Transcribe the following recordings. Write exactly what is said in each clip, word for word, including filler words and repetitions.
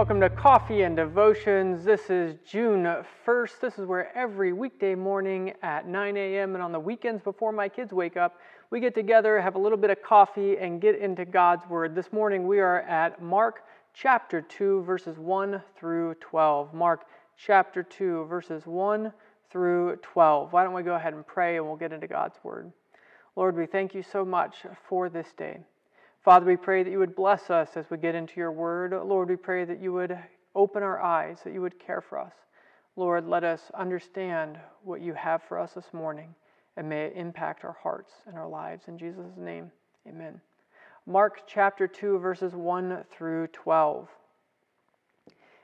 welcome to Coffee and Devotions. This is June first. This is where every weekday morning at nine a.m. and on the weekends before my kids wake up, we get together, have a little bit of coffee, and get into God's Word. This morning we are at Mark chapter two, verses one through twelve. Mark chapter two, verses one through twelve. Why don't we go ahead and pray and we'll get into God's Word. Lord, we thank you so much for this day. Father, we pray that you would bless us as we get into your word. Lord, we pray that you would open our eyes, that you would care for us. Lord, let us understand what you have for us this morning, and may it impact our hearts and our lives. In Jesus' name, amen. Mark chapter two, verses one through twelve.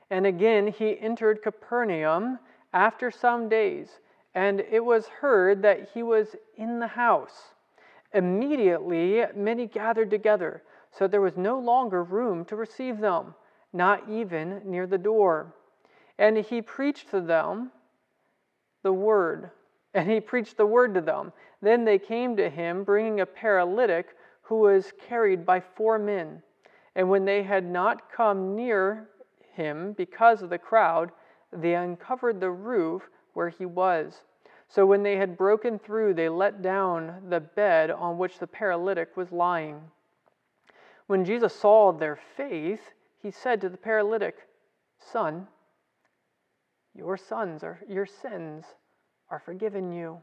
And again he entered Capernaum after some days, and it was heard that he was in the house. Immediately many gathered together, so there was no longer room to receive them, not even near the door. And he preached to them the word, and he preached the word to them. Then they came to him, bringing a paralytic who was carried by four men. And when they had not come near him because of the crowd, they uncovered the roof where he was. So when they had broken through, they let down the bed on which the paralytic was lying. When Jesus saw their faith, he said to the paralytic, Son, your sons are, your sins are forgiven you.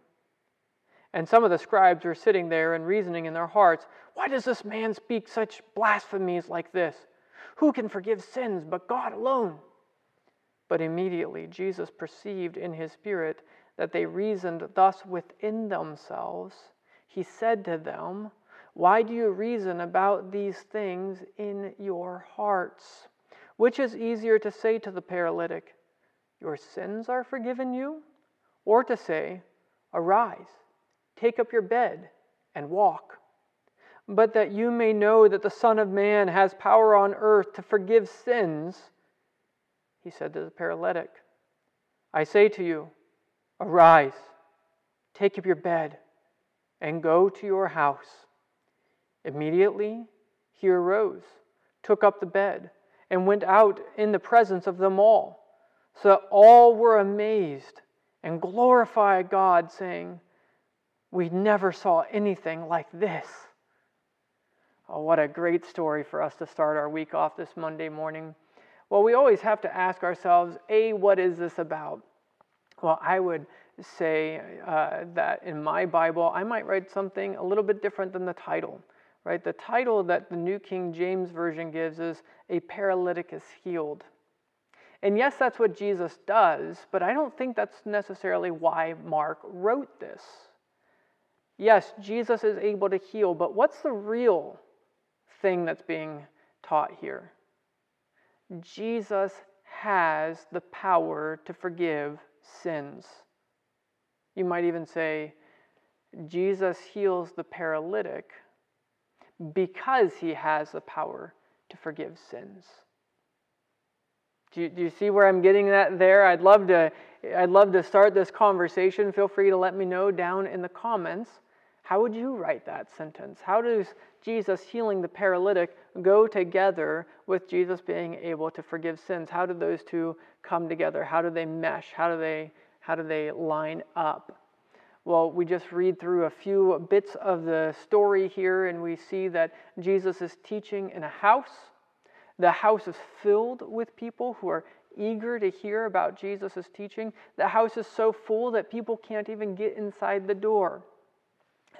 And some of the scribes were sitting there and reasoning in their hearts, Why does this man speak such blasphemies like this? Who can forgive sins but God alone? But immediately Jesus perceived in his spirit that they reasoned thus within themselves. He said to them, Why do you reason about these things in your hearts? Which is easier to say to the paralytic, Your sins are forgiven you? Or to say, Arise, take up your bed, and walk. But that you may know that the Son of Man has power on earth to forgive sins, he said to the paralytic, I say to you, Arise, take up your bed, and go to your house. Immediately he arose, took up the bed, and went out in the presence of them all, so that all were amazed and glorified God, saying, We never saw anything like this. Oh, what a great story for us to start our week off this Monday morning. Well, we always have to ask ourselves, A, what is this about? Well, I would say uh, that in my Bible, I might write something a little bit different than the title, right? The title that the New King James Version gives is, A Paralytic is Healed. And yes, that's what Jesus does, but I don't think that's necessarily why Mark wrote this. Yes, Jesus is able to heal, but what's the real thing that's being taught here? Jesus has the power to forgive sins. You might even say, Jesus heals the paralytic because he has the power to forgive sins. Do you, do you see where I'm getting that there? I'd love to, I'd love to start this conversation. Feel free to let me know down in the comments. How would you write that sentence? How does Jesus healing the paralytic go together with Jesus being able to forgive sins? How do those two come together? How do they mesh? How do they, how do they line up? Well, we just read through a few bits of the story here, and we see that Jesus is teaching in a house. The house is filled with people who are eager to hear about Jesus' teaching. The house is so full that people can't even get inside the door.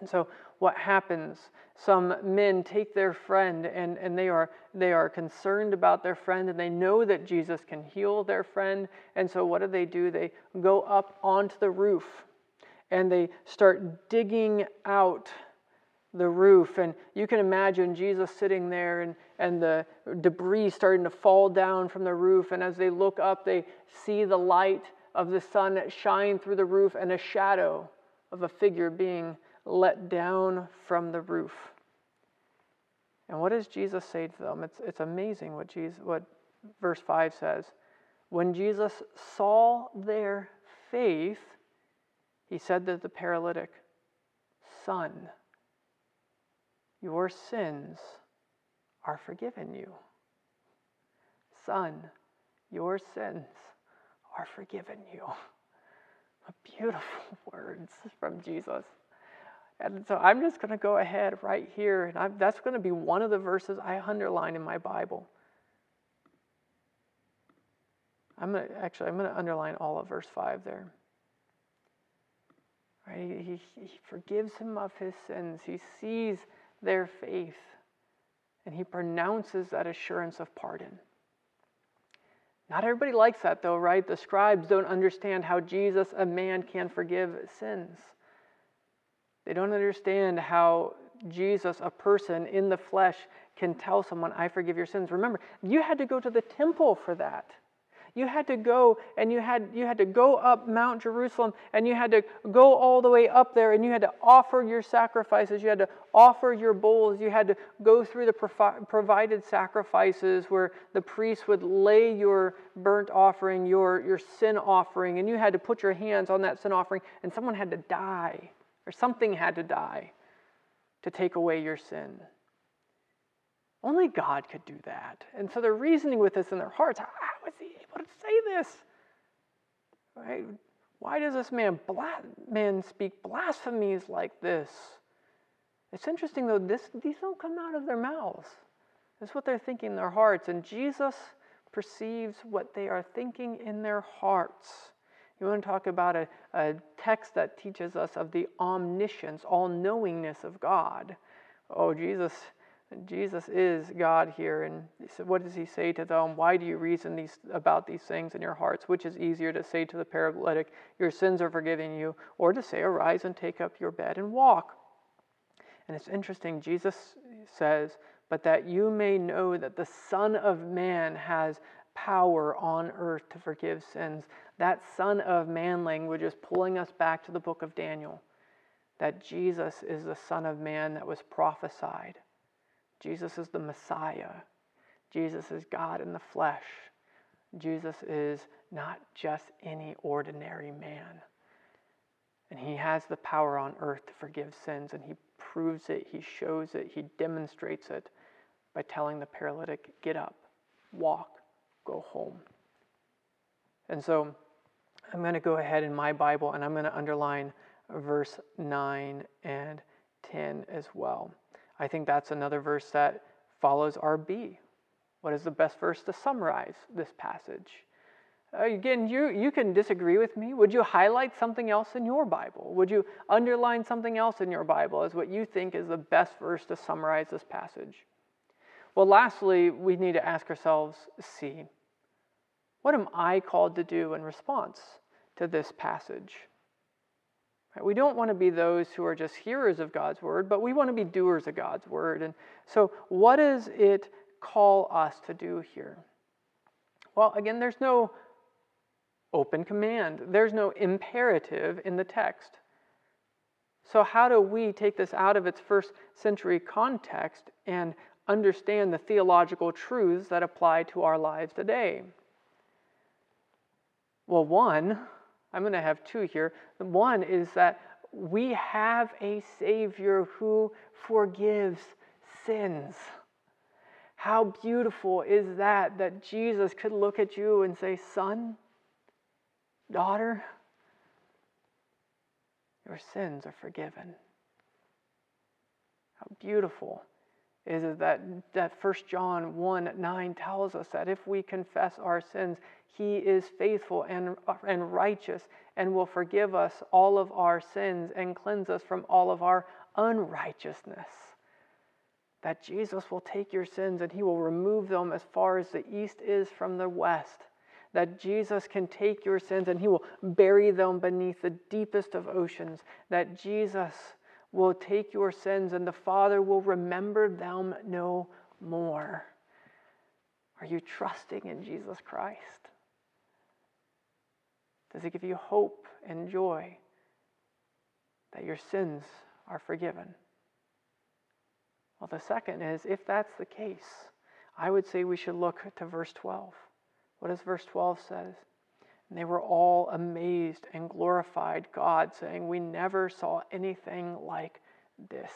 And so what happens? Some men take their friend, and, and they are they are concerned about their friend, and they know that Jesus can heal their friend. And so what do they do? They go up onto the roof, and they start digging out the roof. And you can imagine Jesus sitting there, and, and the debris starting to fall down from the roof. And as they look up, they see the light of the sun shine through the roof, and a shadow of a figure being let down from the roof. And what does Jesus say to them? It's, it's amazing what Jesus, what verse five says. When Jesus saw their faith, he said to the paralytic, Son, your sins are forgiven you. Son, your sins are forgiven you. Beautiful words from Jesus. And so I'm just going to go ahead right here, and I'm, that's going to be one of the verses I underline in my Bible. I'm going to, actually, I'm going to underline all of verse five there. Right? He, he forgives him of his sins. He sees their faith, and he pronounces that assurance of pardon. Not everybody likes that, though, right? The scribes don't understand how Jesus, a man, can forgive sins. They don't understand how Jesus, a person in the flesh, can tell someone, I forgive your sins. Remember, you had to go to the temple for that. You had to go and you had you had to go up Mount Jerusalem, and you had to go all the way up there, and you had to offer your sacrifices. You had to offer your bulls. You had to go through the provi- provided sacrifices where the priest would lay your burnt offering, your, your sin offering, and you had to put your hands on that sin offering, and someone had to die, or something had to die to take away your sin. Only God could do that. And so they're reasoning with this in their hearts. How is he able to say this? Right? Why does this man, bla- man speak blasphemies like this? It's interesting, though, this, these don't come out of their mouths. That's what they're thinking in their hearts. And Jesus perceives what they are thinking in their hearts. You want to talk about a, a text that teaches us of the omniscience, all-knowingness of God. Oh, Jesus... Jesus is God here, and so what does he say to them? Why do you reason these about these things in your hearts? Which is easier to say to the paralytic, your sins are forgiven you, or to say, arise and take up your bed and walk? And it's interesting, Jesus says, but that you may know that the Son of Man has power on earth to forgive sins. That Son of Man language is pulling us back to the book of Daniel, that Jesus is the Son of Man that was prophesied. Jesus is the Messiah. Jesus is God in the flesh. Jesus is not just any ordinary man. And he has the power on earth to forgive sins, and he proves it, he shows it, he demonstrates it by telling the paralytic, get up, walk, go home. And so I'm going to go ahead in my Bible, and I'm going to underline verse nine and ten as well. I think that's another verse that follows our B. What is the best verse to summarize this passage? Uh, again, you, you can disagree with me. Would you highlight something else in your Bible? Would you underline something else in your Bible as what you think is the best verse to summarize this passage? Well, lastly, we need to ask ourselves, C, what am I called to do in response to this passage? We don't want to be those who are just hearers of God's word, but we want to be doers of God's word. And so what does it call us to do here? Well, again, there's no open command. There's no imperative in the text. So how do we take this out of its first century context and understand the theological truths that apply to our lives today? Well, one... I'm going to have two here. One is that we have a Savior who forgives sins. How beautiful is that, that Jesus could look at you and say, son, daughter, your sins are forgiven. How beautiful is it that, that First John one nine tells us that if we confess our sins, he is faithful and, and righteous and will forgive us all of our sins and cleanse us from all of our unrighteousness. That Jesus will take your sins and he will remove them as far as the east is from the west. That Jesus can take your sins and he will bury them beneath the deepest of oceans. That Jesus will take your sins and the Father will remember them no more. Are you trusting in Jesus Christ? Does it give you hope and joy that your sins are forgiven? Well, the second is, if that's the case, I would say we should look to verse twelve. What does verse twelve says? And they were all amazed and glorified God, saying, we never saw anything like this.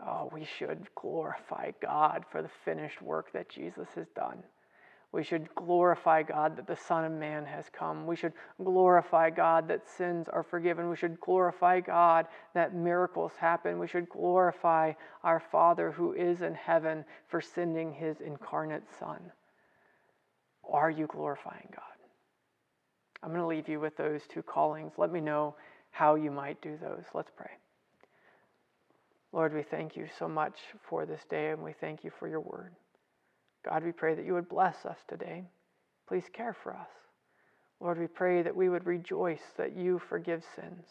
Oh, we should glorify God for the finished work that Jesus has done. We should glorify God that the Son of Man has come. We should glorify God that sins are forgiven. We should glorify God that miracles happen. We should glorify our Father who is in heaven for sending his incarnate Son. Are you glorifying God? I'm going to leave you with those two callings. Let me know how you might do those. Let's pray. Lord, we thank you so much for this day, and we thank you for your word. God, we pray that you would bless us today. Please care for us. Lord, we pray that we would rejoice that you forgive sins,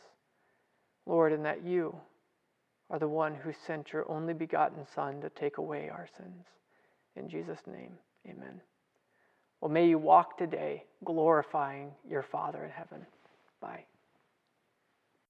Lord, and that you are the one who sent your only begotten Son to take away our sins. In Jesus' name, amen. Well, may you walk today glorifying your Father in heaven. Bye.